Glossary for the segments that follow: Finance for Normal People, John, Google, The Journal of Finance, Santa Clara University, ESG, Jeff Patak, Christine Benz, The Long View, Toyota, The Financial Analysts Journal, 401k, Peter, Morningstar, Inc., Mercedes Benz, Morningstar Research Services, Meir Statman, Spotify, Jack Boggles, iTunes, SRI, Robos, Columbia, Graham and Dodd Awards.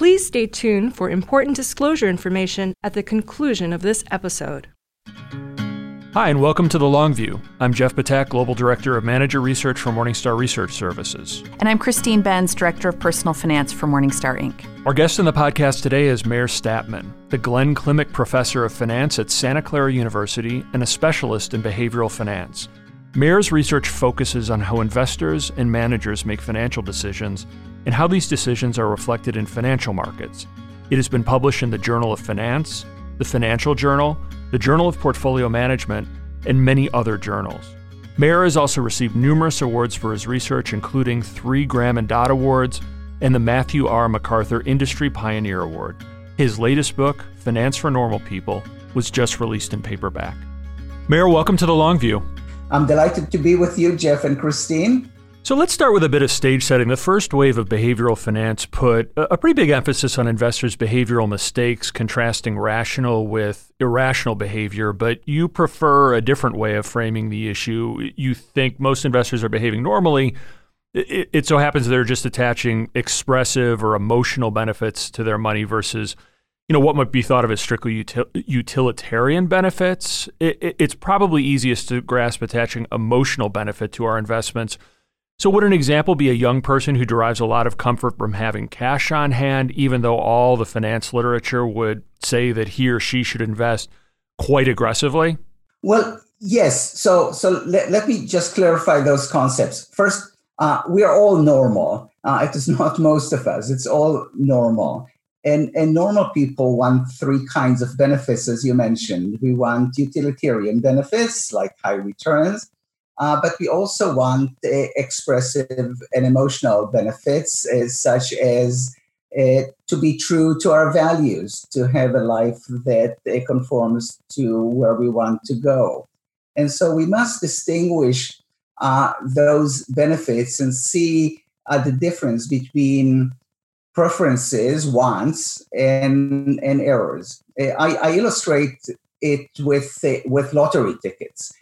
Please stay tuned for important disclosure information at the conclusion of this episode. Hi, and welcome to The Long View. I'm Jeff Patak, Global Director of Manager Research for Morningstar Research Services. And I'm Christine Benz, Director of Personal Finance for Morningstar, Inc. Our guest in the podcast today is Meir Statman, the Glenn Klimek Professor of Finance at Santa Clara University and a specialist in behavioral finance. Meir's research focuses on how investors and managers make financial decisions and how these decisions are reflected in financial markets. It has been published in the Journal of Finance, the Financial Journal, the Journal of Portfolio Management, and many other journals. Meir has also received numerous awards for his research, including 3 Graham and Dodd Awards and the Matthew R. McArthur Industry Pioneer Award. His latest book, Finance for Normal People, was just released in paperback. Meir, welcome to The Long View. I'm delighted to be with you, Jeff and Christine. So let's start with a bit of stage setting. The first wave of behavioral finance put a pretty big emphasis on investors' behavioral mistakes, contrasting rational with irrational behavior, but you prefer a different way of framing the issue. You think most investors are behaving normally. It so happens they're just attaching expressive or emotional benefits to their money versus, you know, what might be thought of as strictly utilitarian benefits. It's probably easiest to grasp attaching emotional benefit to our investments. So would an example be a young person who derives a lot of comfort from having cash on hand, even though all the finance literature would say that he or she should invest quite aggressively? Well, yes. So let me just clarify those concepts. First, we are all normal. It is not most of us. It's all normal. And normal people want 3 kinds of benefits, as you mentioned. We want utilitarian benefits like high returns. But we also want expressive and emotional benefits, such as to be true to our values, to have a life that conforms to where we want to go. And so we must distinguish those benefits and see the difference between preferences, wants, and errors. I illustrate it with lottery tickets.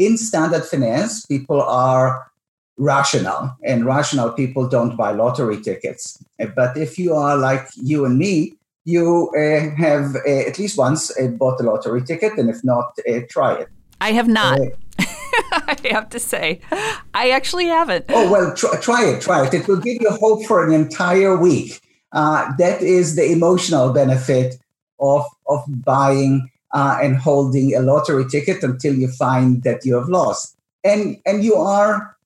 In standard finance, people are rational, and rational people don't buy lottery tickets. But if you are like you and me, you have at least once bought a lottery ticket, and if not, try it. I have not. I have to say, I actually haven't. Oh, well, try it. It will give you hope for an entire week. That is the emotional benefit of buying and holding a lottery ticket until you find that you have lost. And you are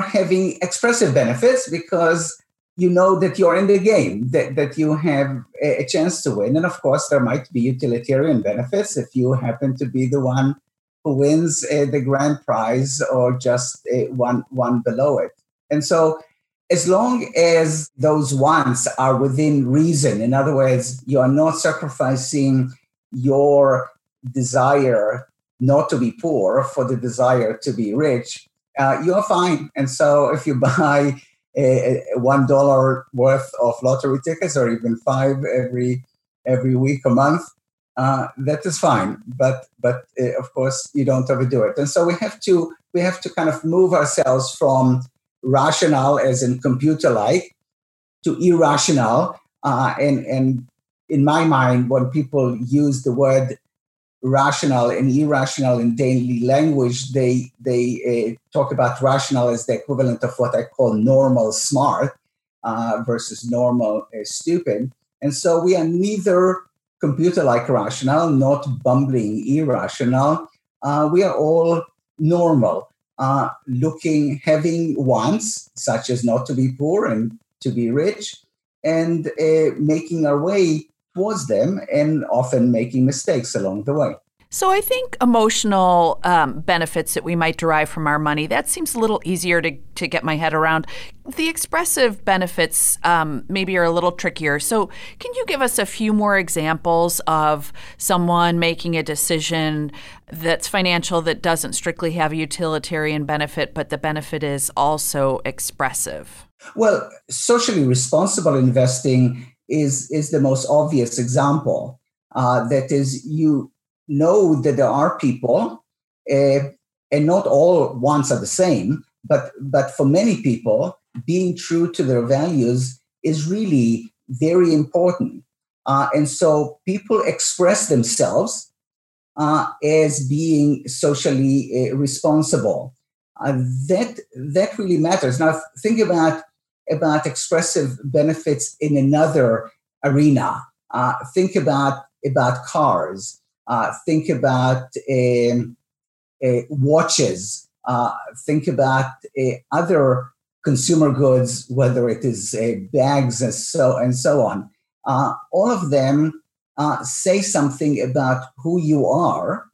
having expressive benefits because you know that you're in the game, that you have a chance to win. And of course, there might be utilitarian benefits if you happen to be the one who wins the grand prize or just one below it. And so as long as those wants are within reason, in other words, you are not sacrificing your desire not to be poor for the desire to be rich, you're fine. And so if you buy $1 worth of lottery tickets or even 5 every week or month, that is fine. But of course, you don't overdo it. And so we have to kind of move ourselves from rational, as in computer-like, to irrational, and in my mind, when people use the word rational and irrational in daily language, they talk about rational as the equivalent of what I call normal smart versus normal stupid. And so we are neither computer-like rational, not bumbling irrational. We are all normal, having wants, such as not to be poor and to be rich, and making our way towards them and often making mistakes along the way. So I think emotional benefits that we might derive from our money, that seems a little easier to get my head around. The expressive benefits maybe are a little trickier. So can you give us a few more examples of someone making a decision that's financial that doesn't strictly have a utilitarian benefit, but the benefit is also expressive? Well, socially responsible investing is the most obvious example. That is, you know that there are people, and not all wants are the same, but for many people, being true to their values is really very important. And so people express themselves as being socially responsible. That really matters. Now, think about expressive benefits in another arena. Think about cars. Think about watches. Think about other consumer goods, whether it is bags and so on. All of them say something about who you are.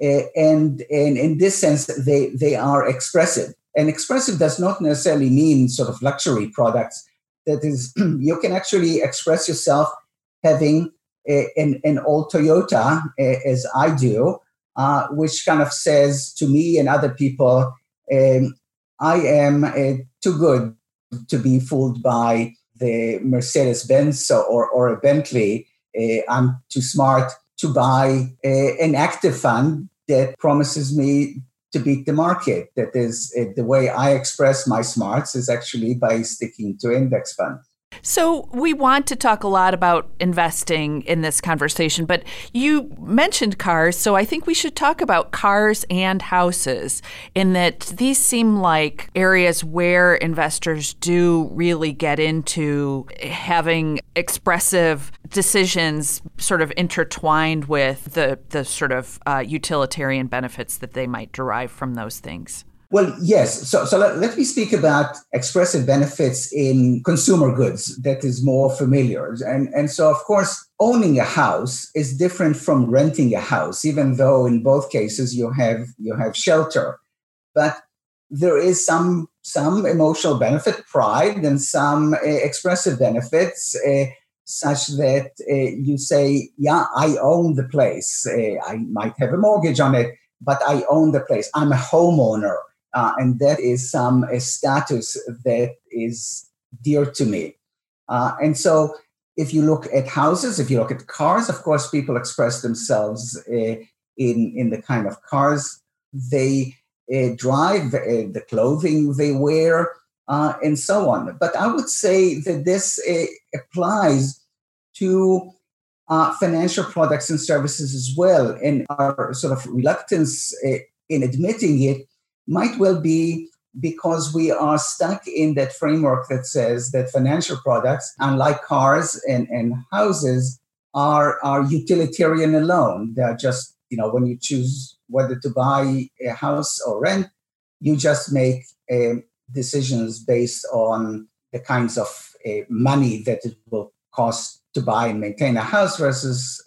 And in this sense, they are expressive. And expressive does not necessarily mean sort of luxury products. That is, you can actually express yourself having an old Toyota, as I do, which kind of says to me and other people, I am too good to be fooled by the Mercedes Benz or a Bentley. I'm too smart to buy an active fund that promises me to beat the market. That is the way I express my smarts is actually by sticking to index funds. So we want to talk a lot about investing in this conversation, but you mentioned cars, so I think we should talk about cars and houses in that these seem like areas where investors do really get into having expressive decisions sort of intertwined with the sort of utilitarian benefits that they might derive from those things. Well, yes. So let me speak about expressive benefits in consumer goods that is more familiar. And so, of course, owning a house is different from renting a house, even though in both cases you have shelter. But there is some emotional benefit, pride, and some expressive benefits such that you say, yeah, I own the place. I might have a mortgage on it, but I own the place. I'm a homeowner. And that is some status that is dear to me. And so if you look at houses, if you look at cars, of course, people express themselves in the kind of cars they drive, the clothing they wear, and so on. But I would say that this applies to financial products and services as well. And our sort of reluctance in admitting it might well be because we are stuck in that framework that says that financial products, unlike cars and houses, are utilitarian alone. They're just, when you choose whether to buy a house or rent, you just make decisions based on the kinds of money that it will cost to buy and maintain a house versus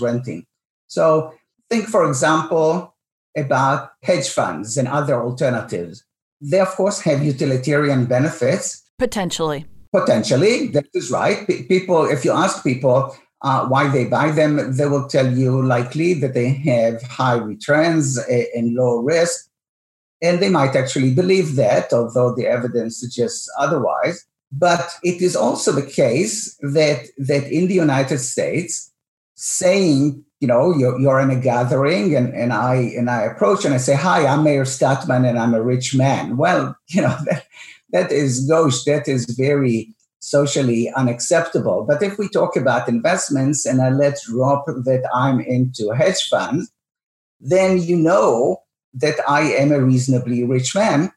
renting. So think, for example, about hedge funds and other alternatives. They, of course, have utilitarian benefits. Potentially, that is right. People, if you ask people why they buy them, they will tell you likely that they have high returns and low risk. And they might actually believe that, although the evidence suggests otherwise. But it is also the case that in the United States, saying, you're in a gathering and I approach and I say, hi, I'm Meir Statman and I'm a rich man. Well, that is gauche. That is very socially unacceptable. But if we talk about investments and I let drop that I'm into hedge funds, then you know that I am a reasonably rich man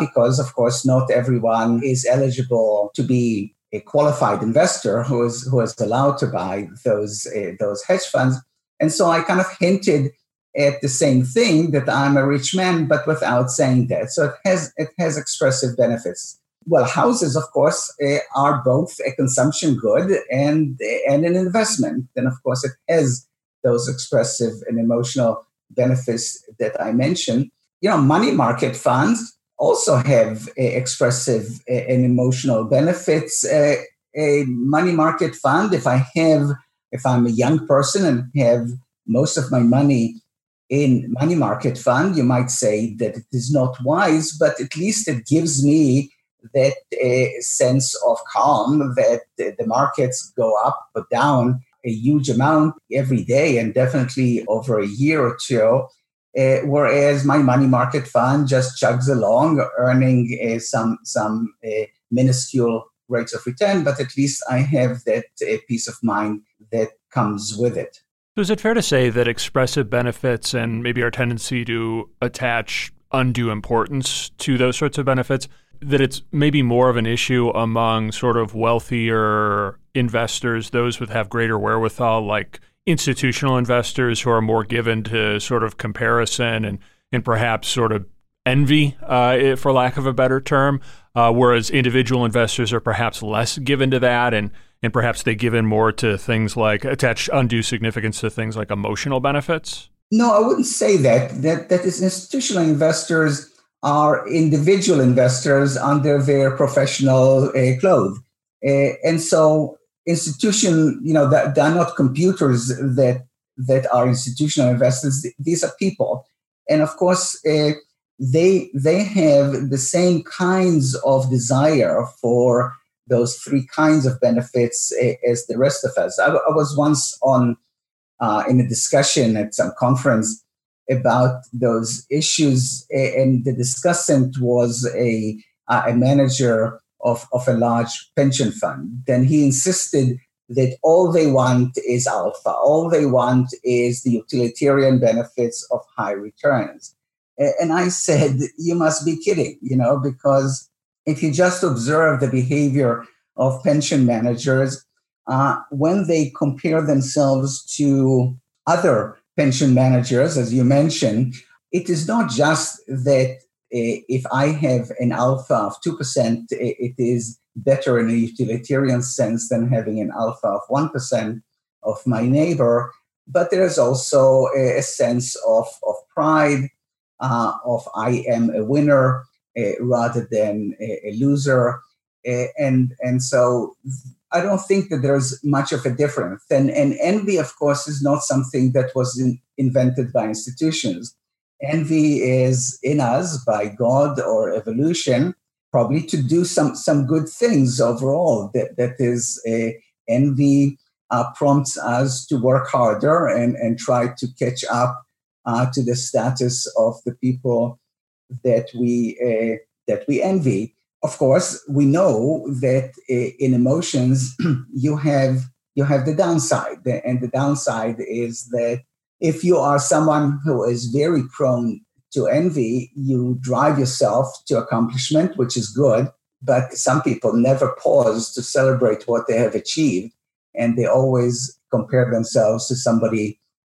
because, of course, not everyone is eligible to be a qualified investor who is allowed to buy those hedge funds. And so I kind of hinted at the same thing, that I'm a rich man, but without saying that. So it has expressive benefits. Well, houses, of course, are both a consumption good and an investment. And of course, it has those expressive and emotional benefits that I mentioned. Money market funds also have expressive and emotional benefits. A money market fund, if I'm a young person and have most of my money in money market fund, you might say that it is not wise, but at least it gives me that sense of calm that the markets go up or down a huge amount every day and definitely over a year or two, whereas my money market fund just chugs along, earning some minuscule rates of return, but at least I have that peace of mind that comes with it. So is it fair to say that expressive benefits and maybe our tendency to attach undue importance to those sorts of benefits, that it's maybe more of an issue among sort of wealthier investors, those who have greater wherewithal, like institutional investors who are more given to sort of comparison and perhaps sort of envy, for lack of a better term, whereas individual investors are perhaps less given to that and perhaps they give in more to things like attach undue significance to things like emotional benefits? No, I wouldn't say that. That is, institutional investors are individual investors under their professional cloth. And so institution, they are not computers that are institutional investors. These are people. And of course, they have the same kinds of desire for those three kinds of benefits as the rest of us. I was once in a discussion at some conference about those issues, and the discussant was a manager of a large pension fund. Then he insisted that all they want is alpha, all they want is the utilitarian benefits of high returns. And I said, you must be kidding, because if you just observe the behavior of pension managers, when they compare themselves to other pension managers, as you mentioned, it is not just that if I have an alpha of 2%, it is better in a utilitarian sense than having an alpha of 1% of my neighbor, but there is also a sense of pride, of I am a winner rather than a loser. And so I don't think that there's much of a difference. And envy, of course, is not something that was invented by institutions. Envy is in us by God or evolution, probably to do some good things overall. That is, envy prompts us to work harder and try to catch up to the status of the people that we envy. Of course, we know that in emotions you have the downside, and the downside is that if you are someone who is very prone to envy, you drive yourself to accomplishment, which is good, but some people never pause to celebrate what they have achieved, and they always compare themselves to somebody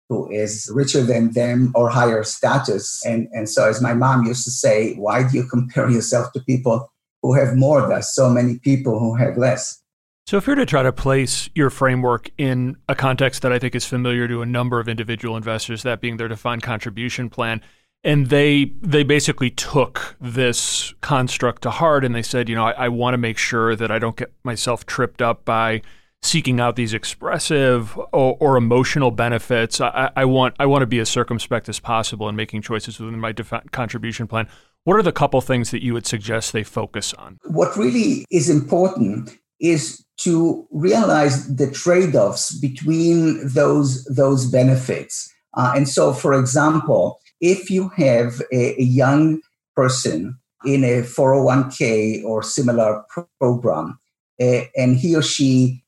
who is richer than them or higher status. And so, as my mom used to say, why do you compare yourself to people who have more? There's so many people who have less. So if you're to try to place your framework in a context that I think is familiar to a number of individual investors, that being their defined contribution plan, and they basically took this construct to heart and they said, I want to make sure that I don't get myself tripped up by seeking out these expressive or emotional benefits. I want to be as circumspect as possible in making choices within my contribution plan. What are the couple things that you would suggest they focus on? What really is important is to realize the trade-offs between those benefits. And so, for example, if you have a young person in a 401k or similar program, and he or she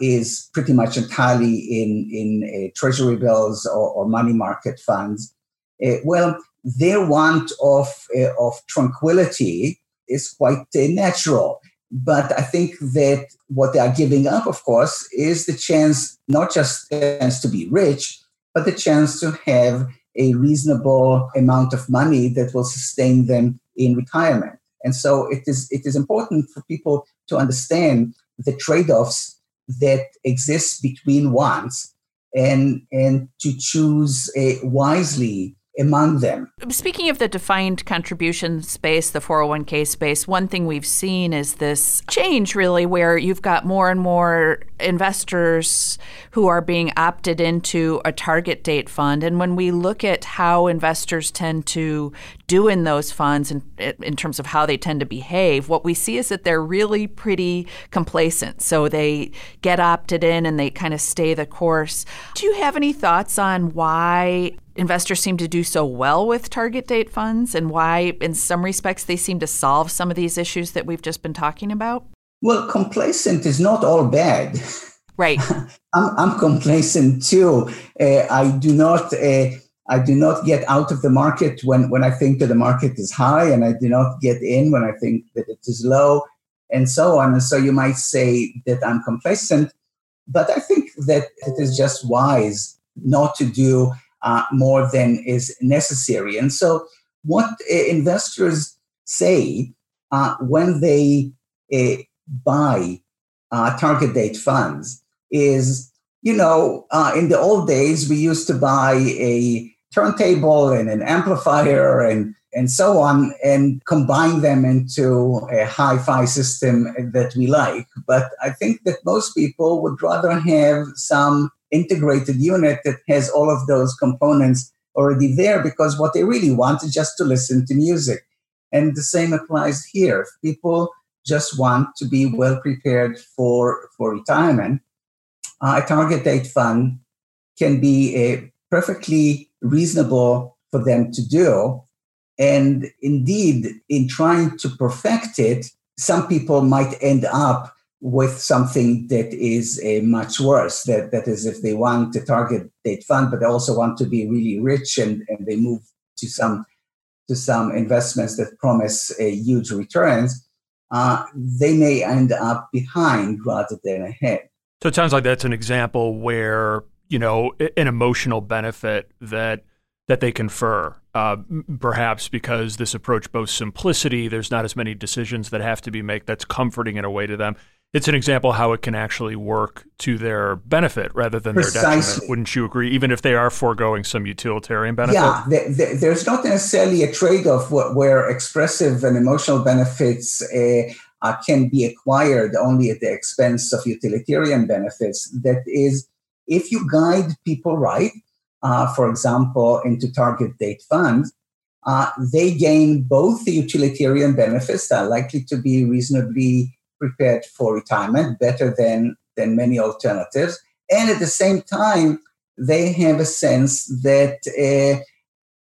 is pretty much entirely in treasury bills or money market funds. Well, their want of tranquility is quite natural. But I think that what they are giving up, of course, is the chance, not just the chance to be rich, but the chance to have a reasonable amount of money that will sustain them in retirement. And so it is important for people to understand the trade-offs that exists between wants and to choose wisely among them. Speaking of the defined contribution space, the 401k space, one thing we've seen is this change really where you've got more and more investors who are being opted into a target date fund. And when we look at how investors tend to do in those funds and in terms of how they tend to behave, what we see is that they're really pretty complacent. So they get opted in and they kind of stay the course. Do you have any thoughts on why investors seem to do so well with target date funds and why, in some respects, they seem to solve some of these issues that we've just been talking about? Well, complacent is not all bad. Right. I'm complacent too. I do not get out of the market when I think that the market is high, and I do not get in when I think that it is low, and so on. And so you might say that I'm complacent, but I think that it is just wise not to do more than is necessary. And so what investors say when they buy target date funds is, in the old days, we used to buy a turntable and an amplifier and so on, and combine them into a hi-fi system that we like. But I think that most people would rather have some integrated unit that has all of those components already there, because what they really want is just to listen to music. And the same applies here. If people just want to be well prepared for retirement, a target date fund can be perfectly reasonable for them to do. And indeed, in trying to perfect it, some people might end up with something that is much worse. That is, if they want a target date fund, but they also want to be really rich, and they move to some investments that promise huge returns, they may end up behind rather than ahead. So it sounds like that's an example where, an emotional benefit that they confer, perhaps because this approach boasts simplicity, there's not as many decisions that have to be made, that's comforting in a way to them. It's an example how it can actually work to their benefit rather than their detriment. Wouldn't you agree? Even if they are foregoing some utilitarian benefit? Yeah, there's not necessarily a trade-off where expressive and emotional benefits can be acquired only at the expense of utilitarian benefits. That is, if you guide people right, for example, into target date funds, they gain both the utilitarian benefits that are likely to be reasonably prepared for retirement, better than many alternatives. And at the same time, they have a sense that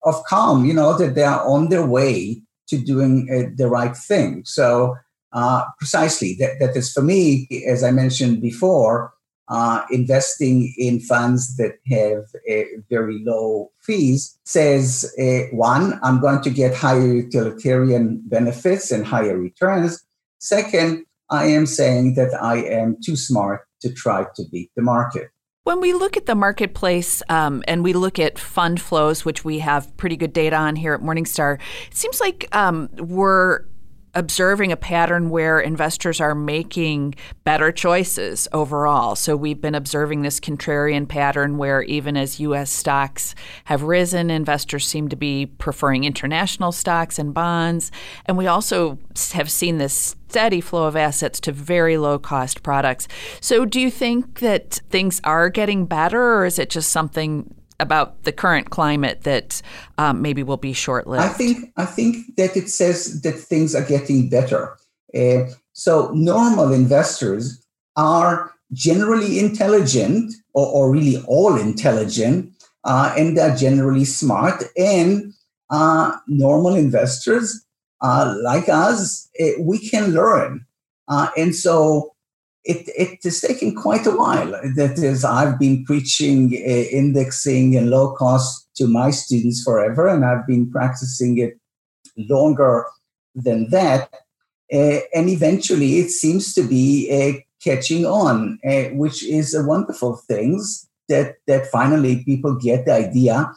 of calm, that they are on their way to doing the right thing. So precisely, that is for me, as I mentioned before, investing in funds that have very low fees says, one, I'm going to get higher utilitarian benefits and higher returns. Second, I am saying that I am too smart to try to beat the market. When we look at the marketplace and we look at fund flows, which we have pretty good data on here at Morningstar, it seems like we're observing a pattern where investors are making better choices overall. So we've been observing this contrarian pattern where even as U.S. stocks have risen, investors seem to be preferring international stocks and bonds. And we also have seen this steady flow of assets to very low-cost products. So do you think that things are getting better, or is it just something about the current climate that maybe will be short-lived? I think that it says that things are getting better. So normal investors are generally intelligent, or really all intelligent, and they're generally smart. And normal investors like us, we can learn. And so It has taken quite a while. That is, I've been preaching indexing and low cost to my students forever, and I've been practicing it longer than that. And eventually, it seems to be catching on, which is a wonderful thing, that finally people get the idea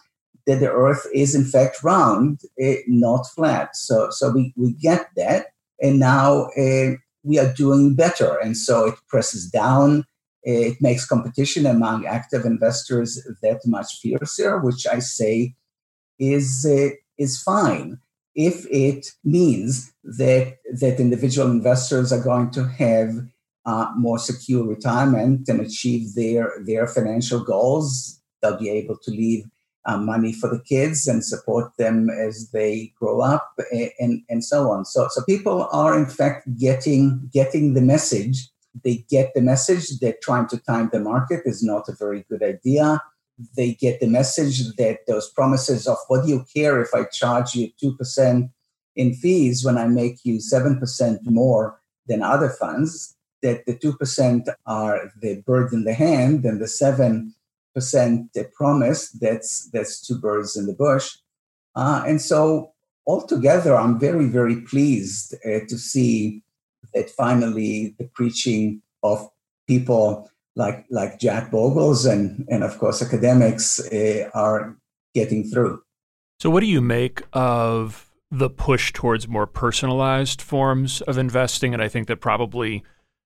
that the Earth is, in fact, round, not flat. So we get that, and now we are doing better. And so it presses down. It makes competition among active investors that much fiercer, which I say is fine if it means that individual investors are going to have more secure retirement and achieve their financial goals. They'll be able to leave money for the kids and support them as they grow up, and so on. So people are in fact getting the message. They get the message that trying to time the market is not a very good idea. They get the message that those promises of, what do you care if I charge you 2% in fees when I make you 7% more than other funds, that the 2% are the bird in the hand and the 7% promise, that's two birds in the bush. And so altogether, I'm very, very pleased to see that finally the preaching of people like Jack Boggles and of course academics are getting through. So what do you make of the push towards more personalized forms of investing? And I think that probably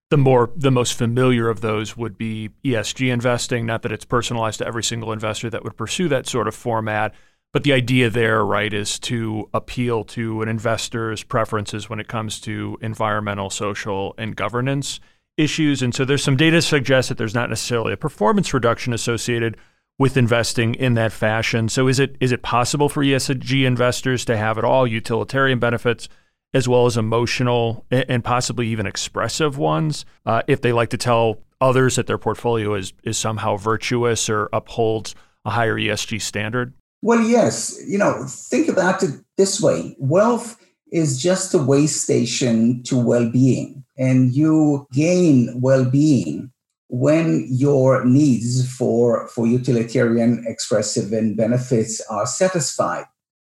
the most familiar of those would be ESG investing. Not that it's personalized to every single investor that would pursue that sort of format, but the idea there, right, is to appeal to an investor's preferences when it comes to environmental, social, and governance issues. And so there's some data to suggest that there's not necessarily a performance reduction associated with investing in that fashion. So is it possible for ESG investors to have at all utilitarian benefits as well as emotional and possibly even expressive ones if they like to tell others that their portfolio is somehow virtuous or upholds a higher ESG standard? Well, yes. You know, think about it this way. Wealth is just a way station to well-being, and you gain well-being when your needs for utilitarian, expressive, and benefits are satisfied.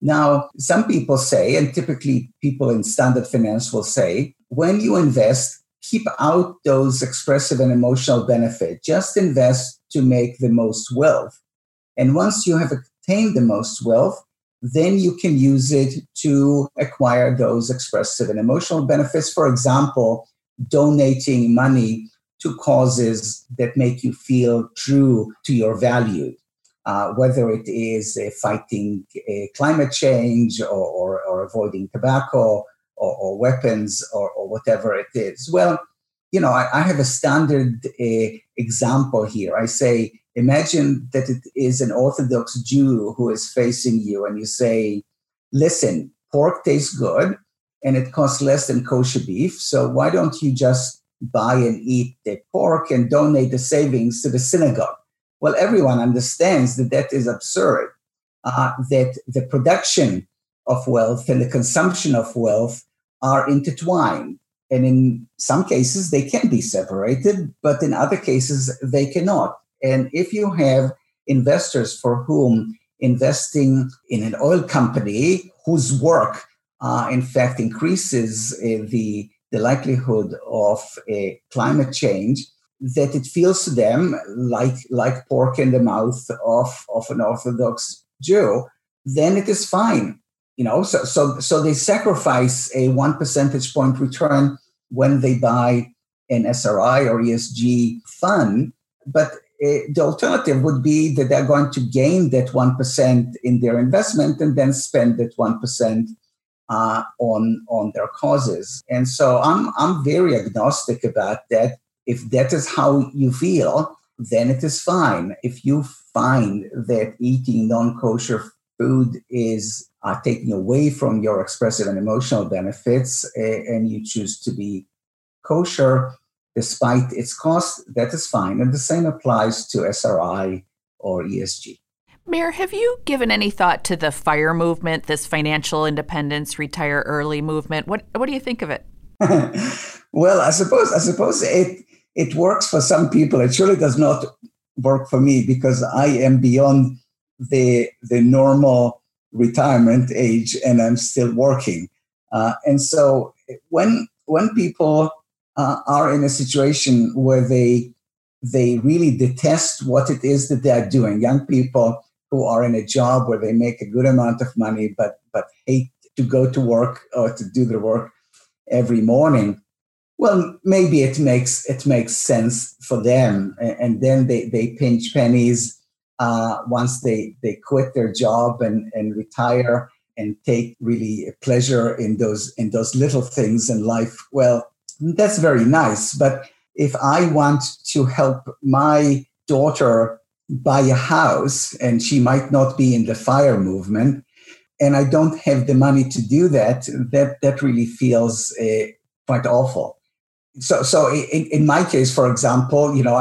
Now, some people say, and typically people in standard finance will say, when you invest, keep out those expressive and emotional benefits. Just invest to make the most wealth. And once you have obtained the most wealth, then you can use it to acquire those expressive and emotional benefits. For example, donating money to causes that make you feel true to your value, whether it is fighting climate change or avoiding tobacco or weapons or whatever it is. Well, you know, I have a standard example here. I say, imagine that it is an Orthodox Jew who is facing you and you say, listen, pork tastes good and it costs less than kosher beef. So why don't you just buy and eat the pork and donate the savings to the synagogue? Well, everyone understands that is absurd, that the production of wealth and the consumption of wealth are intertwined. And in some cases, they can be separated, but in other cases, they cannot. And if you have investors for whom investing in an oil company whose work, in fact, increases the likelihood of climate change, that it feels to them like pork in the mouth of an Orthodox Jew, then it is fine. You know, so they sacrifice a 1 percentage point return when they buy an SRI or ESG fund, but the alternative would be that they're going to gain that 1% in their investment and then spend that 1% on their causes. And so I'm very agnostic about that. If that is how you feel, then it is fine. If you find that eating non-kosher food is taking away from your expressive and emotional benefits and you choose to be kosher despite its cost, that is fine. And the same applies to SRI or ESG. Meir, have you given any thought to the FIRE movement, this financial independence, retire early movement? What do you think of it? Well, I suppose it works for some people. It surely does not work for me because I am beyond the normal retirement age and I'm still working. And so when people are in a situation where they really detest what it is that they are doing. Young people who are in a job where they make a good amount of money but hate to go to work or to do their work every morning. Well, maybe it makes sense for them, and then they pinch pennies once they quit their job and retire and take really pleasure in those little things in life. Well, that's very nice. But if I want to help my daughter buy a house, and she might not be in the FIRE movement, and I don't have the money to do that really feels quite awful. So in my case, for example, you know,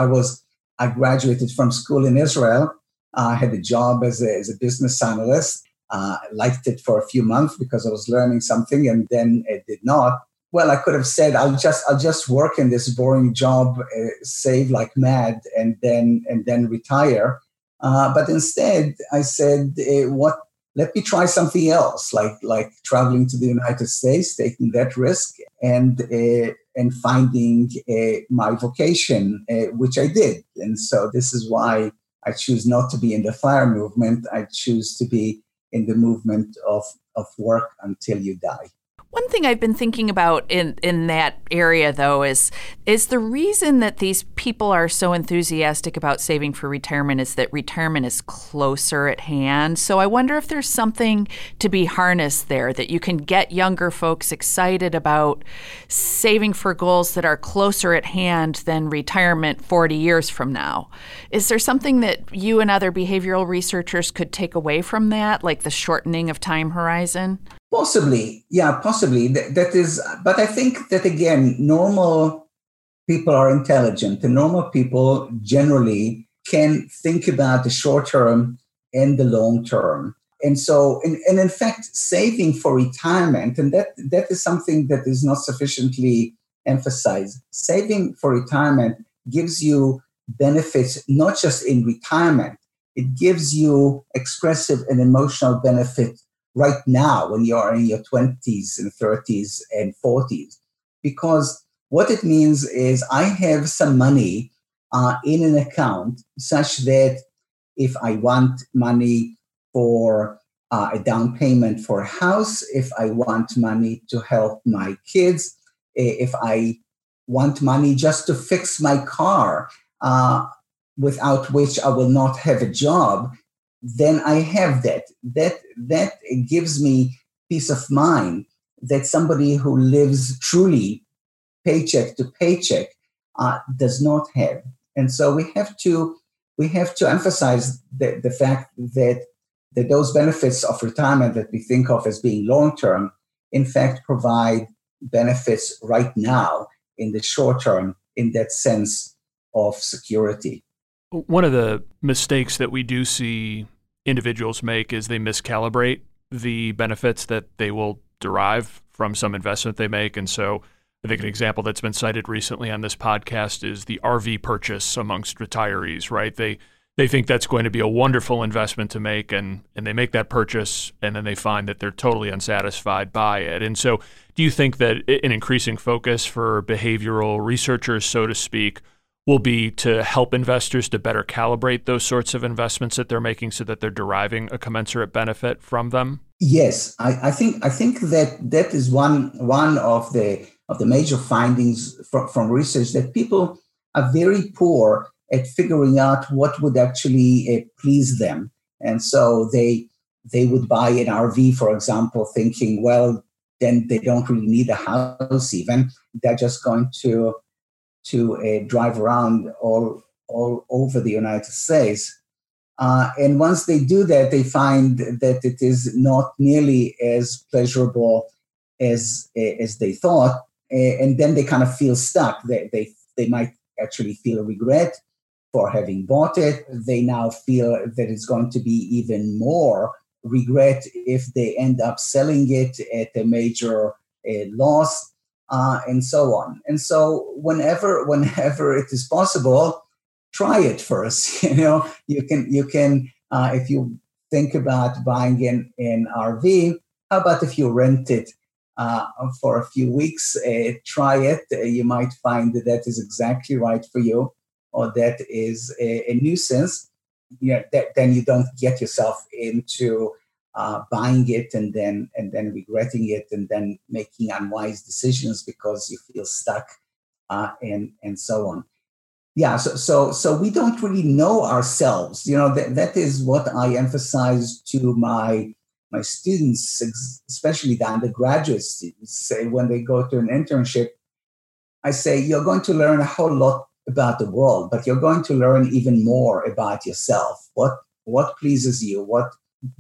I graduated from school in Israel. I had a job as a business analyst. I liked it for a few months because I was learning something and then it did not. well, I could have said, I'll just work in this boring job, save like mad, and then retire. But instead, I said, let me try something else, like traveling to the United States, taking that risk, and finding my vocation, which I did. And so this is why I choose not to be in the FIRE movement. I choose to be in the movement of work until you die. One thing I've been thinking about in that area, though, is the reason that these people are so enthusiastic about saving for retirement is that retirement is closer at hand. So I wonder if there's something to be harnessed there, that you can get younger folks excited about saving for goals that are closer at hand than retirement 40 years from now. Is there something that you and other behavioral researchers could take away from that, like the shortening of time horizon? Possibly. That is, but I think that, again, normal people are intelligent. The normal people generally can think about the short term and the long term. And so, and in fact, saving for retirement, and that is something that is not sufficiently emphasized. Saving for retirement gives you benefits, not just in retirement. It gives you expressive and emotional benefits right now when you are in your 20s and 30s and 40s. Because what it means is I have some money in an account such that if I want money for a down payment for a house, if I want money to help my kids, if I want money just to fix my car, without which I will not have a job, then I have that gives me peace of mind that somebody who lives truly paycheck to paycheck does not have. And so we have to emphasize the fact that those benefits of retirement that we think of as being long-term, in fact, provide benefits right now in the short term, in that sense of security. One of the mistakes that we do see individuals make is they miscalibrate the benefits that they will derive from some investment they make. And so I think an example that's been cited recently on this podcast is the RV purchase amongst retirees, right? They think that's going to be a wonderful investment to make, and they make that purchase, and then they find that they're totally unsatisfied by it. And so do you think that an increasing focus for behavioral researchers, so to speak, will be to help investors to better calibrate those sorts of investments that they're making so that they're deriving a commensurate benefit from them? Yes, I think that is one of the major findings from research, that people are very poor at figuring out what would actually please them. And so they would buy an RV, for example, thinking, well, then they don't really need a house even. They're just going to drive around all over the United States. And once they do that, they find that it is not nearly as pleasurable as they thought. And then they kind of feel stuck. They might actually feel regret for having bought it. They now feel that it's going to be even more regret if they end up selling it at a major loss. And so on. And so whenever it is possible, try it first. You can if you think about buying an RV, how about if you rent it for a few weeks, try it. You might find that is exactly right for you, or that is a nuisance. Then you don't get yourself into buying it and then regretting it, and then making unwise decisions because you feel stuck, and so on. Yeah. So we don't really know ourselves. That is what I emphasize to my students, especially the undergraduate students. Say when they go to an internship, I say you're going to learn a whole lot about the world, but you're going to learn even more about yourself. What pleases you? What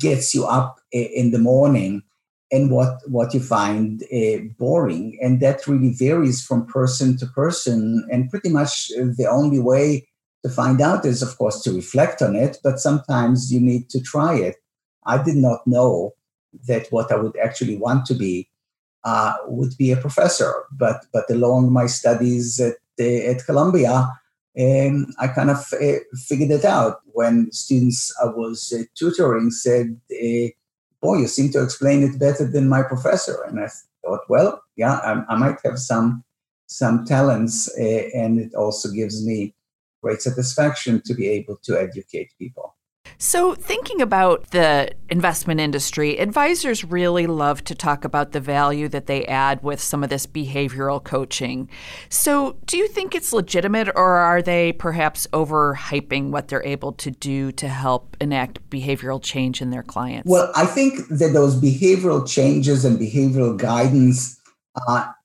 gets you up in the morning, and what you find boring. And that really varies from person to person. And pretty much the only way to find out is, of course, to reflect on it. But sometimes you need to try it. I did not know that what I would actually want to be would be a professor. But along my studies at Columbia, I kind of figured it out when students I was tutoring said, boy, you seem to explain it better than my professor. And I thought, well, yeah, I might have some talents, and it also gives me great satisfaction to be able to educate people. So thinking about the investment industry, advisors really love to talk about the value that they add with some of this behavioral coaching. So do you think it's legitimate, or are they perhaps overhyping what they're able to do to help enact behavioral change in their clients? Well, I think that those behavioral changes and behavioral guidance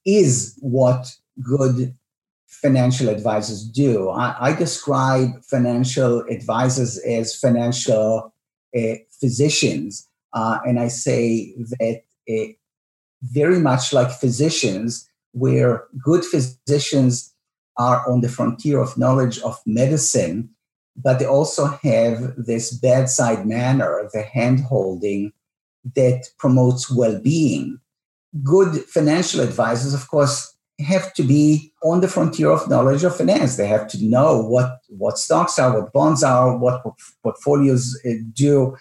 is what good financial advisors do. I describe financial advisors as financial physicians. And I say that very much like physicians, where good physicians are on the frontier of knowledge of medicine, but they also have this bedside manner, the hand-holding that promotes well-being. Good financial advisors, of course, have to be on the frontier of knowledge of finance. They have to know what stocks are, what bonds are, what portfolios do,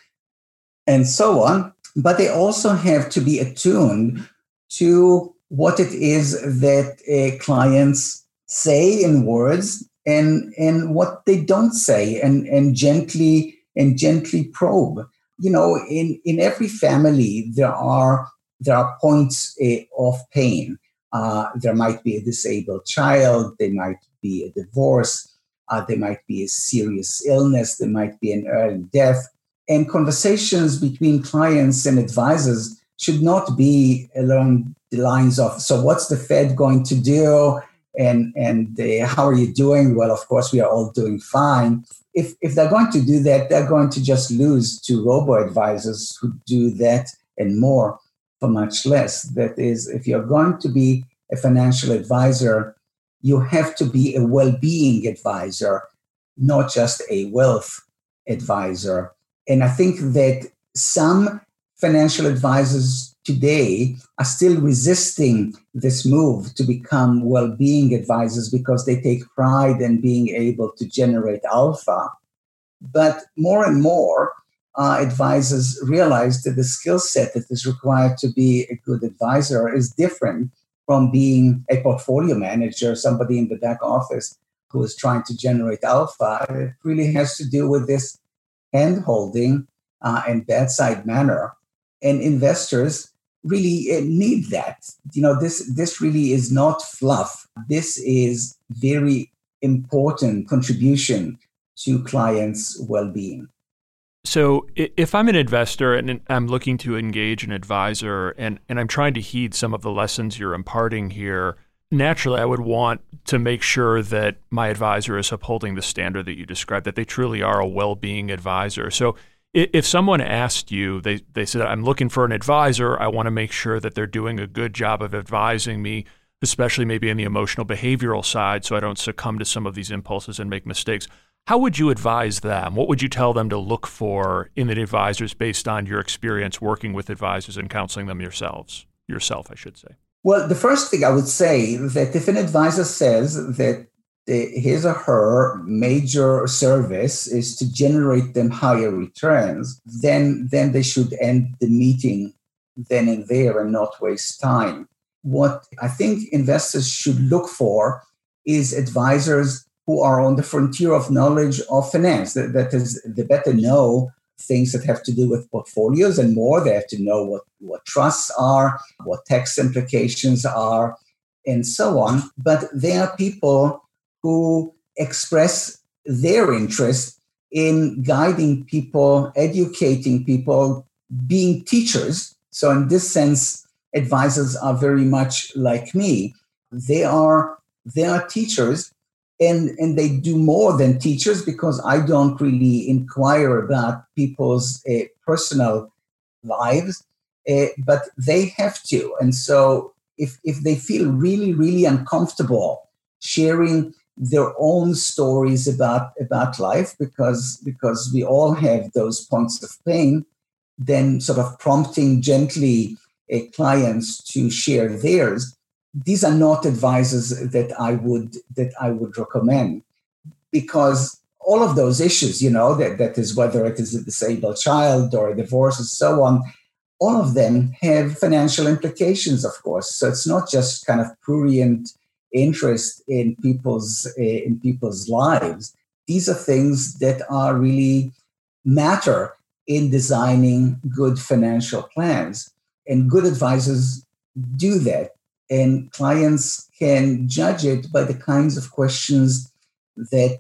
and so on. But they also have to be attuned to what it is that clients say in words and what they don't say, and gently probe. You know, in every family there are points of pain. There might be a disabled child, there might be a divorce, there might be a serious illness, there might be an early death. And conversations between clients and advisors should not be along the lines of, so what's the Fed going to do? And how are you doing? Well, of course, we are all doing fine. If they're going to do that, they're going to just lose to robo-advisors who do that and more for much less. That is, if you're going to be a financial advisor, you have to be a well-being advisor, not just a wealth advisor. And I think that some financial advisors today are still resisting this move to become well-being advisors because they take pride in being able to generate alpha. But more and more, advisors realize that the skill set that is required to be a good advisor is different from being a portfolio manager, somebody in the back office who is trying to generate alpha. It really has to do with this hand-holding and bedside manner. And investors really need that. You know, this really is not fluff. This is very important contribution to clients' well-being. So if I'm an investor and I'm looking to engage an advisor and I'm trying to heed some of the lessons you're imparting here, naturally I would want to make sure that my advisor is upholding the standard that you described, that they truly are a well-being advisor. So if someone asked you, they said, I'm looking for an advisor, I want to make sure that they're doing a good job of advising me, especially maybe in the emotional behavioral side, so I don't succumb to some of these impulses and make mistakes. How would you advise them? What would you tell them to look for in the advisors based on your experience working with advisors and counseling them yourself, I should say? Well, the first thing I would say that if an advisor says that his or her major service is to generate them higher returns, then they should end the meeting then and there and not waste time. What I think investors should look for is advisors who are on the frontier of knowledge of finance. That is, they better know things that have to do with portfolios and more. They have to know what trusts are, what tax implications are, and so on. But they are people who express their interest in guiding people, educating people, being teachers. So in this sense, advisors are very much like me. They are teachers. And they do more than teachers because I don't really inquire about people's personal lives, but they have to. And so if they feel really, really uncomfortable sharing their own stories about life, because we all have those points of pain, then sort of prompting gently clients to share theirs. These are not advisors that I would recommend, because all of those issues, that is, whether it is a disabled child or a divorce and so on, all of them have financial implications, of course. So it's not just kind of prurient interest in people's lives. These are things that are really matter in designing good financial plans, and good advisors do that. And clients can judge it by the kinds of questions that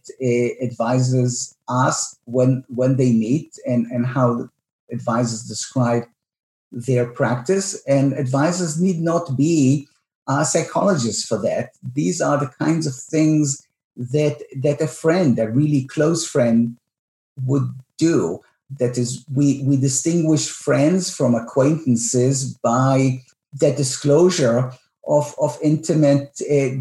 advisors ask when they meet, and how advisors describe their practice. And advisors need not be psychologists for that. These are the kinds of things that a friend, a really close friend, would do. That is, we distinguish friends from acquaintances by the disclosure of intimate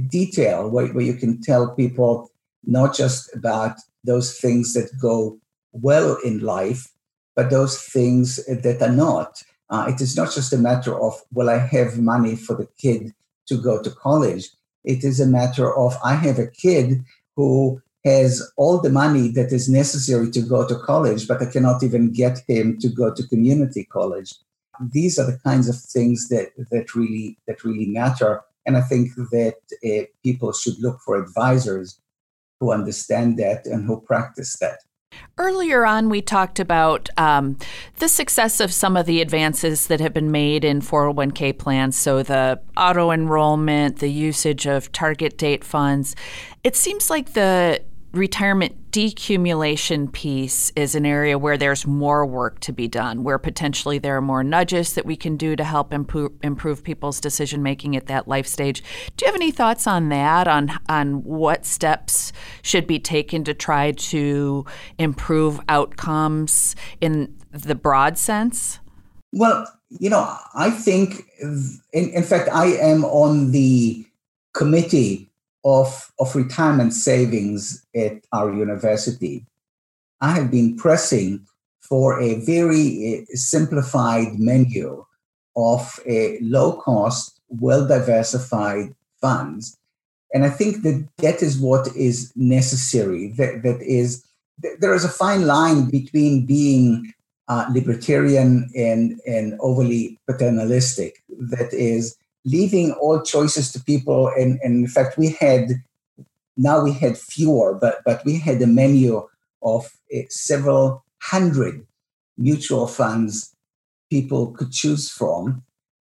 detail, where you can tell people not just about those things that go well in life, but those things that are not. It is not just a matter of, well, I have money for the kid to go to college. It is a matter of, I have a kid who has all the money that is necessary to go to college, but I cannot even get him to go to community college. These are the kinds of things that really matter, and I think that people should look for advisors who understand that and who practice that. Earlier on, we talked about the success of some of the advances that have been made in 401k plans, so the auto-enrollment, the usage of target date funds. It seems like the retirement decumulation piece is an area where there's more work to be done, where potentially there are more nudges that we can do to help improve people's decision-making at that life stage. Do you have any thoughts on that, on what steps should be taken to try to improve outcomes in the broad sense? Well, I think, in fact, I am on the committee of retirement savings at our university. I have been pressing for a very simplified menu of low-cost, well-diversified funds. And I think that is what is necessary. There is a fine line between being libertarian and overly paternalistic. That is, leaving all choices to people, and in fact we had fewer, but we had a menu of several hundred mutual funds people could choose from.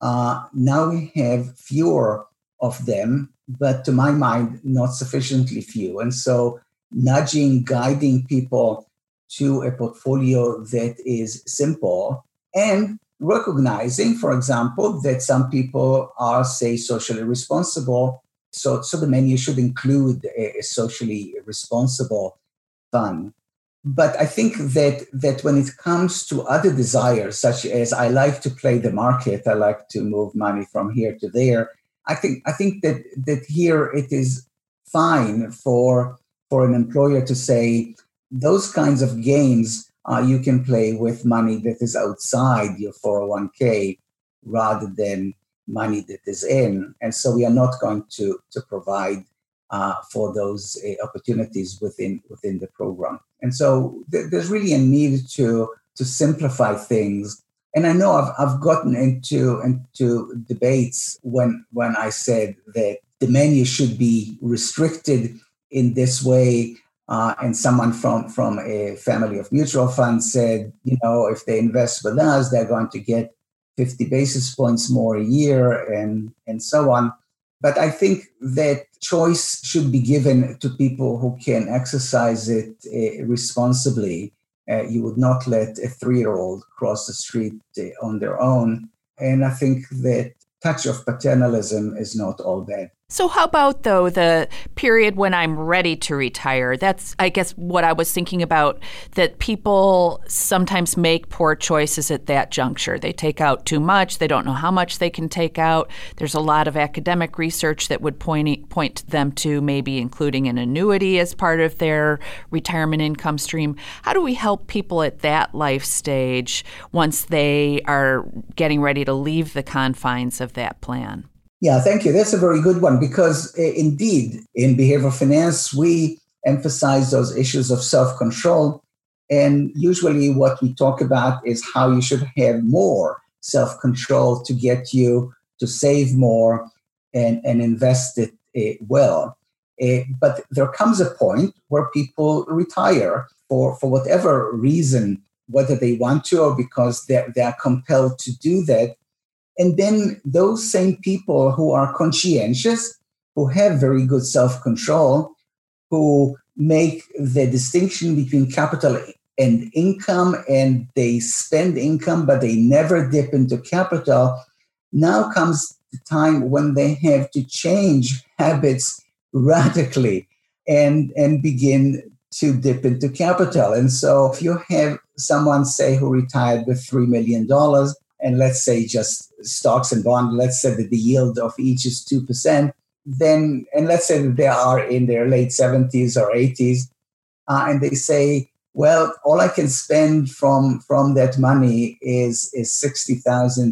Now we have fewer of them, but to my mind, not sufficiently few. And so guiding people to a portfolio that is simple, and recognizing, for example, that some people are, say, socially responsible. So the menu should include a socially responsible fund. But I think that when it comes to other desires, such as I like to play the market, I like to move money from here to there, I think that here it is fine for an employer to say those kinds of games, you can play with money that is outside your 401k rather than money that is in. And so we are not going to provide for those opportunities within the program. And so there's really a need to simplify things. And I know I've gotten into debates when I said that the menu should be restricted in this way. And someone from a family of mutual funds said, if they invest with us, they're going to get 50 basis points more a year and so on. But I think that choice should be given to people who can exercise it responsibly. You would not let a 3-year-old cross the street on their own. And I think that touch of paternalism is not all bad. So how about, though, the period when I'm ready to retire? That's, I guess, what I was thinking about, that people sometimes make poor choices at that juncture. They take out too much. They don't know how much they can take out. There's a lot of academic research that would point them to maybe including an annuity as part of their retirement income stream. How do we help people at that life stage once they are getting ready to leave the confines of that plan? Yeah, thank you. That's a very good one because indeed, in behavioral finance, we emphasize those issues of self-control. And usually what we talk about is how you should have more self-control to get you to save more and invest it well. But there comes a point where people retire for whatever reason, whether they want to or because they're compelled to do that. And then those same people who are conscientious, who have very good self-control, who make the distinction between capital and income, and they spend income, but they never dip into capital. Now comes the time when they have to change habits radically and begin to dip into capital. And so if you have someone, say, who retired with $3 million, and let's say just stocks and bonds, let's say that the yield of each is 2%, then, and let's say that they are in their late 70s or 80s, and they say, well, all I can spend from that money is $60,000,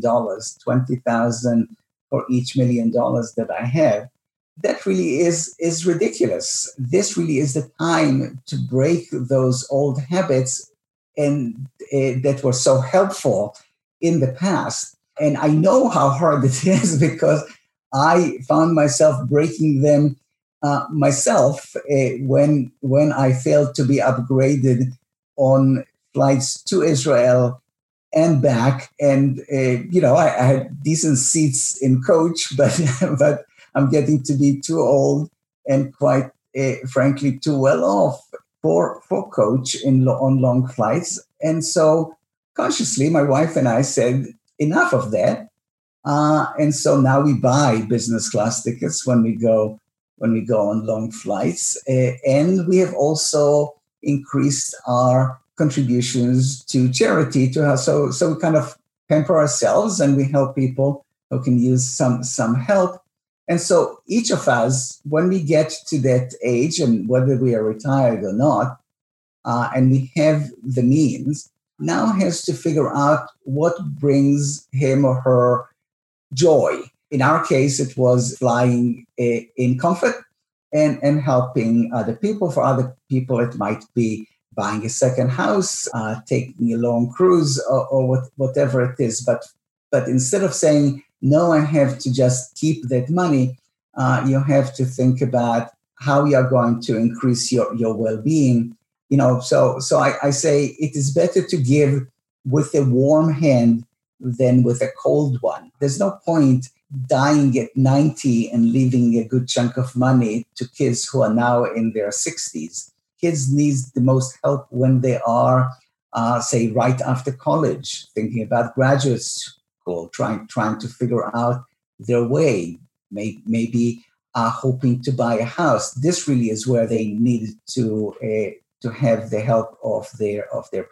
$20,000 for each $1 million that I have. That really is ridiculous. This really is the time to break those old habits and that were so helpful in the past. And I know how hard it is because I found myself breaking them myself when I failed to be upgraded on flights to Israel and back. And, I had decent seats in coach, but I'm getting to be too old and quite frankly too well off for coach on long flights. And so consciously, my wife and I said, enough of that. And so now we buy business class tickets when we go on long flights. And we have also increased our contributions to charity to her. So we kind of pamper ourselves and we help people who can use some help. And so each of us, when we get to that age and whether we are retired or not, and we have the means, now has to figure out what brings him or her joy. In our case, it was flying in comfort and helping other people. For other people, it might be buying a second house, taking a long cruise, or whatever it is. But instead of saying, no, I have to just keep that money, you have to think about how you're going to increase your well-being. So I say it is better to give with a warm hand than with a cold one. There's no point dying at 90 and leaving a good chunk of money to kids who are now in their 60s. Kids need the most help when they are, say, right after college, thinking about graduate school, trying to figure out their way, maybe hoping to buy a house. This really is where they need to have the help of their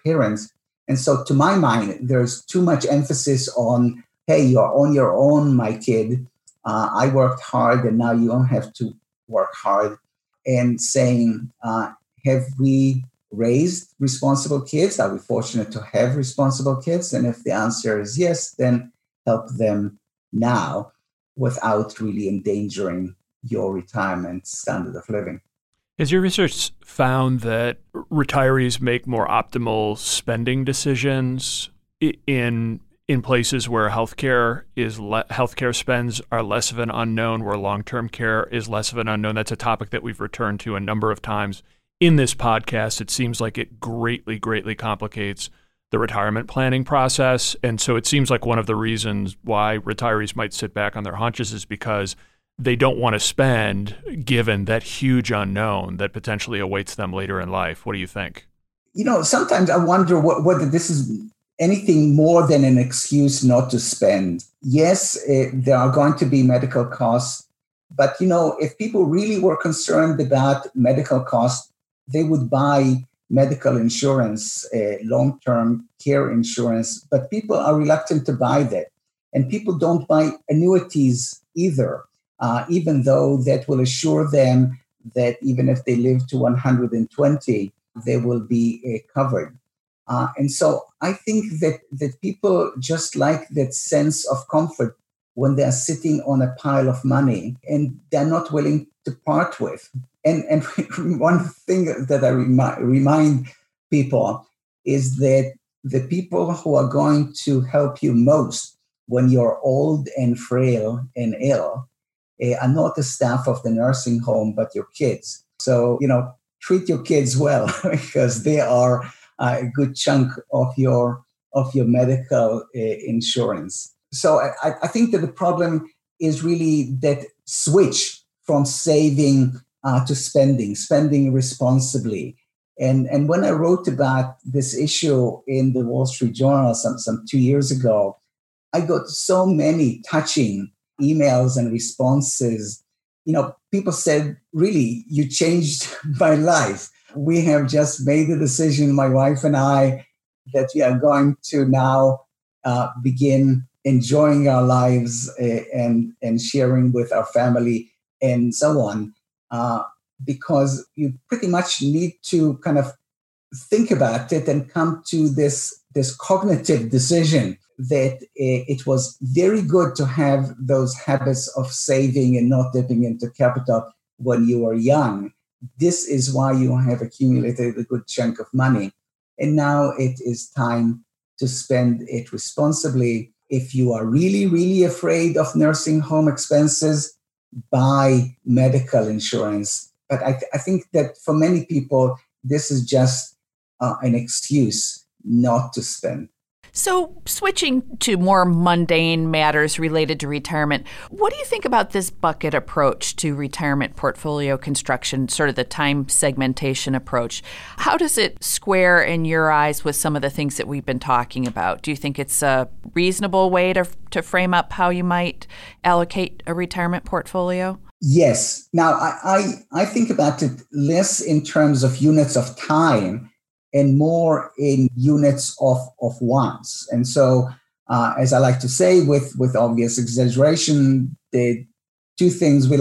parents. And so to my mind, there's too much emphasis on, hey, you're on your own, my kid. I worked hard and now you don't have to work hard. And saying, have we raised responsible kids? Are we fortunate to have responsible kids? And if the answer is yes, then help them now without really endangering your retirement standard of living. Has your research found that retirees make more optimal spending decisions in places where healthcare spends are less of an unknown, where long-term care is less of an unknown? That's a topic that we've returned to a number of times in this podcast. It seems like it greatly, greatly complicates the retirement planning process. And so it seems like one of the reasons why retirees might sit back on their haunches is because they don't want to spend given that huge unknown that potentially awaits them later in life. What do you think? Sometimes I wonder whether this is anything more than an excuse not to spend. Yes, there are going to be medical costs But, you know, if people really were concerned about medical costs, they would buy medical insurance, long-term care insurance, but people are reluctant to buy that. And people don't buy annuities either, even though that will assure them that even if they live to 120, they will be covered. And so I think that people just like that sense of comfort when they are sitting on a pile of money and they're not willing to part with. And one thing that I remind people is that the people who are going to help you most when you're old and frail and ill are not the staff of the nursing home, but your kids. So, you know, treat your kids well because they are a good chunk of your medical insurance. So I think that the problem is really that switch from saving to spending responsibly. And when I wrote about this issue in the Wall Street Journal some 2 years ago, I got so many touching emails and responses. You know, people said, really, you changed my life. We have just made the decision, my wife and I, that we are going to now begin enjoying our lives and sharing with our family and so on, because you pretty much need to kind of think about it and come to this cognitive decision that it was very good to have those habits of saving and not dipping into capital when you were young. This is why you have accumulated a good chunk of money. And now it is time to spend it responsibly. If you are really, really afraid of nursing home expenses, buy medical insurance. But I think that for many people, this is just an excuse not to spend. So switching to more mundane matters related to retirement, what do you think about this bucket approach to retirement portfolio construction, sort of the time segmentation approach? How does it square in your eyes with some of the things that we've been talking about? Do you think it's a reasonable way to frame up how you might allocate a retirement portfolio? Yes. Now, I think about it less in terms of units of time and more in units of wants. And so, as I like to say, with obvious exaggeration, the two things we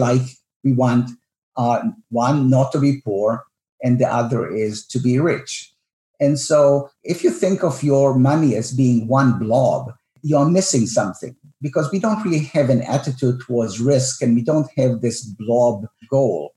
want are one, not to be poor, and the other is to be rich. And so if you think of your money as being one blob, you're missing something because we don't really have an attitude towards risk and we don't have this blob goal.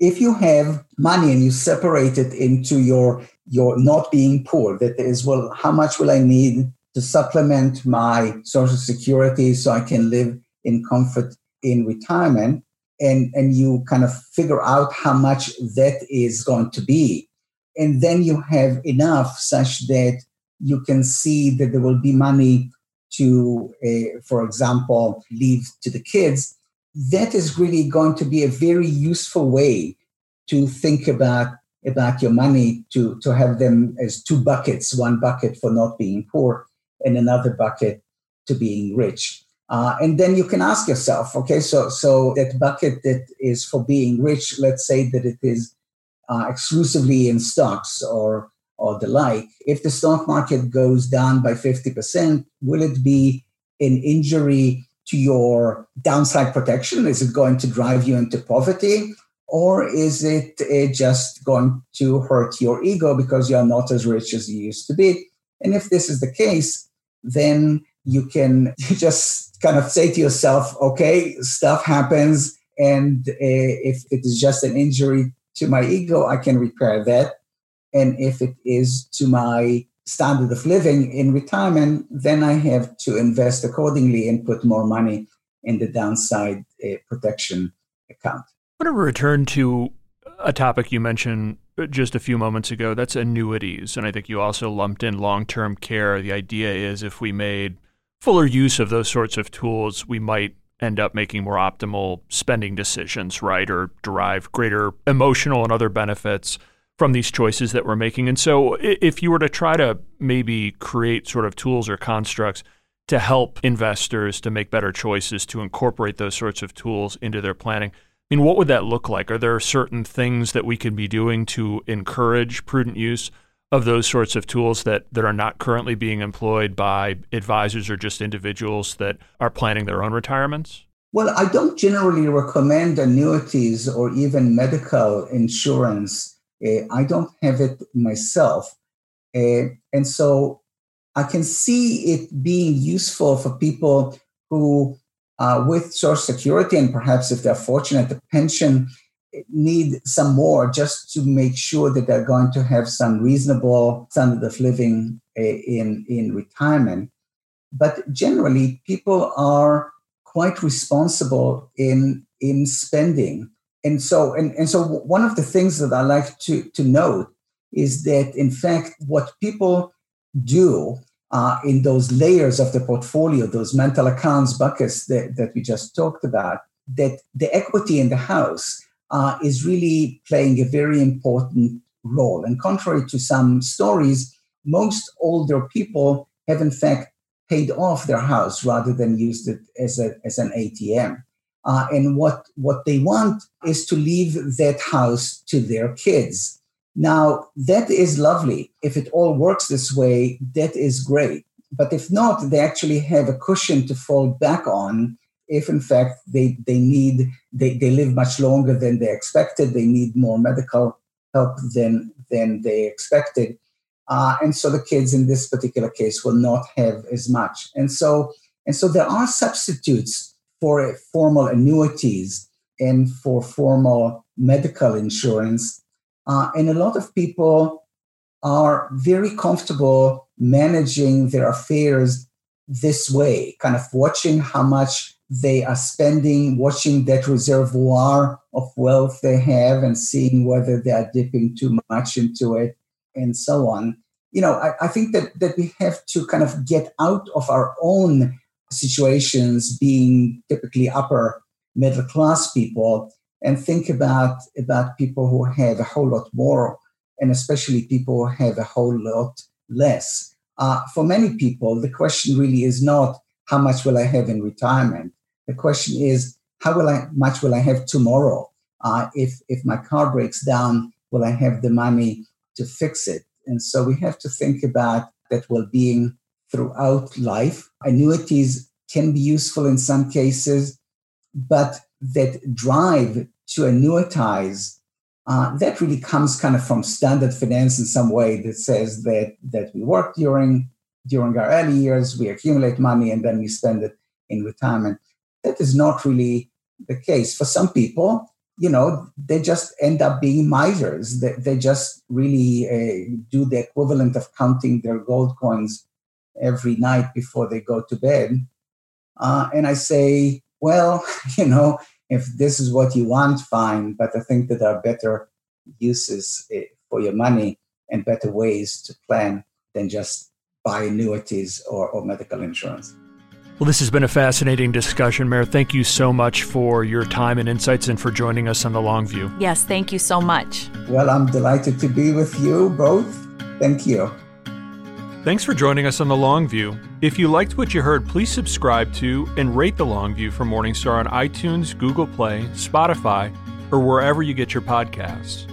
If you have money and you separate it into your not being poor, that is, well, how much will I need to supplement my Social Security so I can live in comfort in retirement? And you kind of figure out how much that is going to be. And then you have enough such that you can see that there will be money to, for example, leave to the kids. That is really going to be a very useful way to think about your money, to have them as two buckets, one bucket for not being poor and another bucket to being rich. And then you can ask yourself, okay, so that bucket that is for being rich, let's say that it is exclusively in stocks or the like. If the stock market goes down by 50%, will it be an injury to your downside protection? Is it going to drive you into poverty? Or is it just going to hurt your ego because you're not as rich as you used to be? And if this is the case, then you can just kind of say to yourself, okay, stuff happens. And if it is just an injury to my ego, I can repair that. And if it is to my standard of living in retirement, then I have to invest accordingly and put more money in the downside protection account. I want to return to a topic you mentioned just a few moments ago. That's annuities. And I think you also lumped in long-term care. The idea is if we made fuller use of those sorts of tools, we might end up making more optimal spending decisions, right? Or derive greater emotional and other benefits from these choices that we're making. And so if you were to try to maybe create sort of tools or constructs to help investors to make better choices, to incorporate those sorts of tools into their planning. I mean, what would that look like? Are there certain things that we could be doing to encourage prudent use of those sorts of tools that are not currently being employed by advisors or just individuals that are planning their own retirements? Well, I don't generally recommend annuities or even medical insurance. I don't have it myself. And so I can see it being useful for people who, with Social Security and perhaps if they're fortunate, the pension, need some more just to make sure that they're going to have some reasonable standard of living in retirement. But generally, people are quite responsible in spending. And so one of the things that I like to note is that, in fact, what people do in those layers of the portfolio, those mental accounts buckets that we just talked about, that the equity in the house is really playing a very important role. And contrary to some stories, most older people have, in fact, paid off their house rather than used it as an ATM. And what they want is to leave that house to their kids. Now, that is lovely. If it all works this way, that is great. But if not, they actually have a cushion to fall back on if, in fact, they live much longer than they expected. They need more medical help than they expected. And so the kids in this particular case will not have as much. And so there are substitutes for formal annuities and for formal medical insurance. And a lot of people are very comfortable managing their affairs this way, kind of watching how much they are spending, watching that reservoir of wealth they have and seeing whether they are dipping too much into it, and so on. You know, I think that we have to kind of get out of our own situations, being typically upper middle class people, and think about people who have a whole lot more, and especially people who have a whole lot less. For many people, the question really is not how much will I have in retirement. The question is how much will I have tomorrow? If my car breaks down, will I have the money to fix it? And so we have to think about that well-being throughout life. Annuities can be useful in some cases, but that drive to annuitize, that really comes kind of from standard finance in some way that says that we work during our early years, we accumulate money, and then we spend it in retirement. That is not really the case. For some people, you know, they just end up being misers. They just really do the equivalent of counting their gold coins every night before they go to bed. And I say, well, you know, if this is what you want, fine. But I think that there are better uses for your money and better ways to plan than just buy annuities or medical insurance. Well, this has been a fascinating discussion, Meir. Thank you so much for your time and insights and for joining us on The Long View. Yes, thank you so much. Well, I'm delighted to be with you both. Thank you. Thanks for joining us on The Long View. If you liked what you heard, please subscribe to and rate The Long View from Morningstar on iTunes, Google Play, Spotify, or wherever you get your podcasts.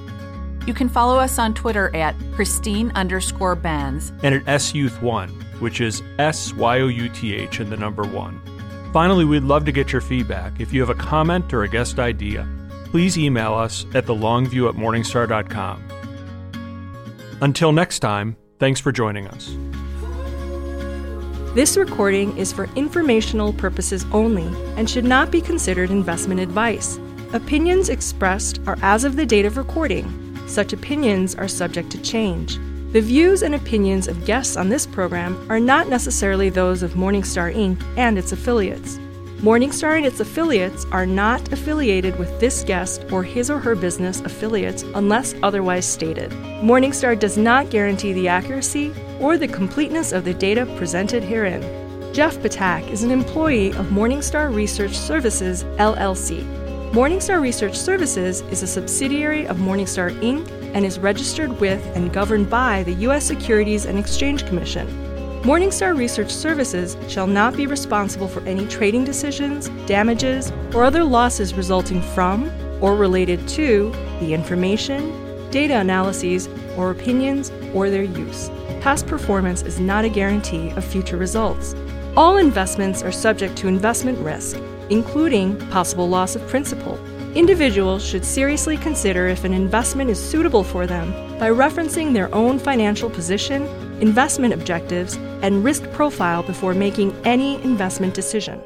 You can follow us on Twitter at Christine_Benz and at SYouth1. Which is SYouth and the number 1. Finally, we'd love to get your feedback. If you have a comment or a guest idea, please email us at thelongview@morningstar.com. Until next time, thanks for joining us. This recording is for informational purposes only and should not be considered investment advice. Opinions expressed are as of the date of recording. Such opinions are subject to change. The views and opinions of guests on this program are not necessarily those of Morningstar, Inc. and its affiliates. Morningstar and its affiliates are not affiliated with this guest or his or her business affiliates unless otherwise stated. Morningstar does not guarantee the accuracy or the completeness of the data presented herein. Jeff Patak is an employee of Morningstar Research Services, LLC. Morningstar Research Services is a subsidiary of Morningstar, Inc. and is registered with and governed by the U.S. Securities and Exchange Commission. Morningstar Research Services shall not be responsible for any trading decisions, damages, or other losses resulting from or related to the information, data analyses, or opinions, or their use. Past performance is not a guarantee of future results. All investments are subject to investment risk, including possible loss of principal. Individuals should seriously consider if an investment is suitable for them by referencing their own financial position, investment objectives, and risk profile before making any investment decision.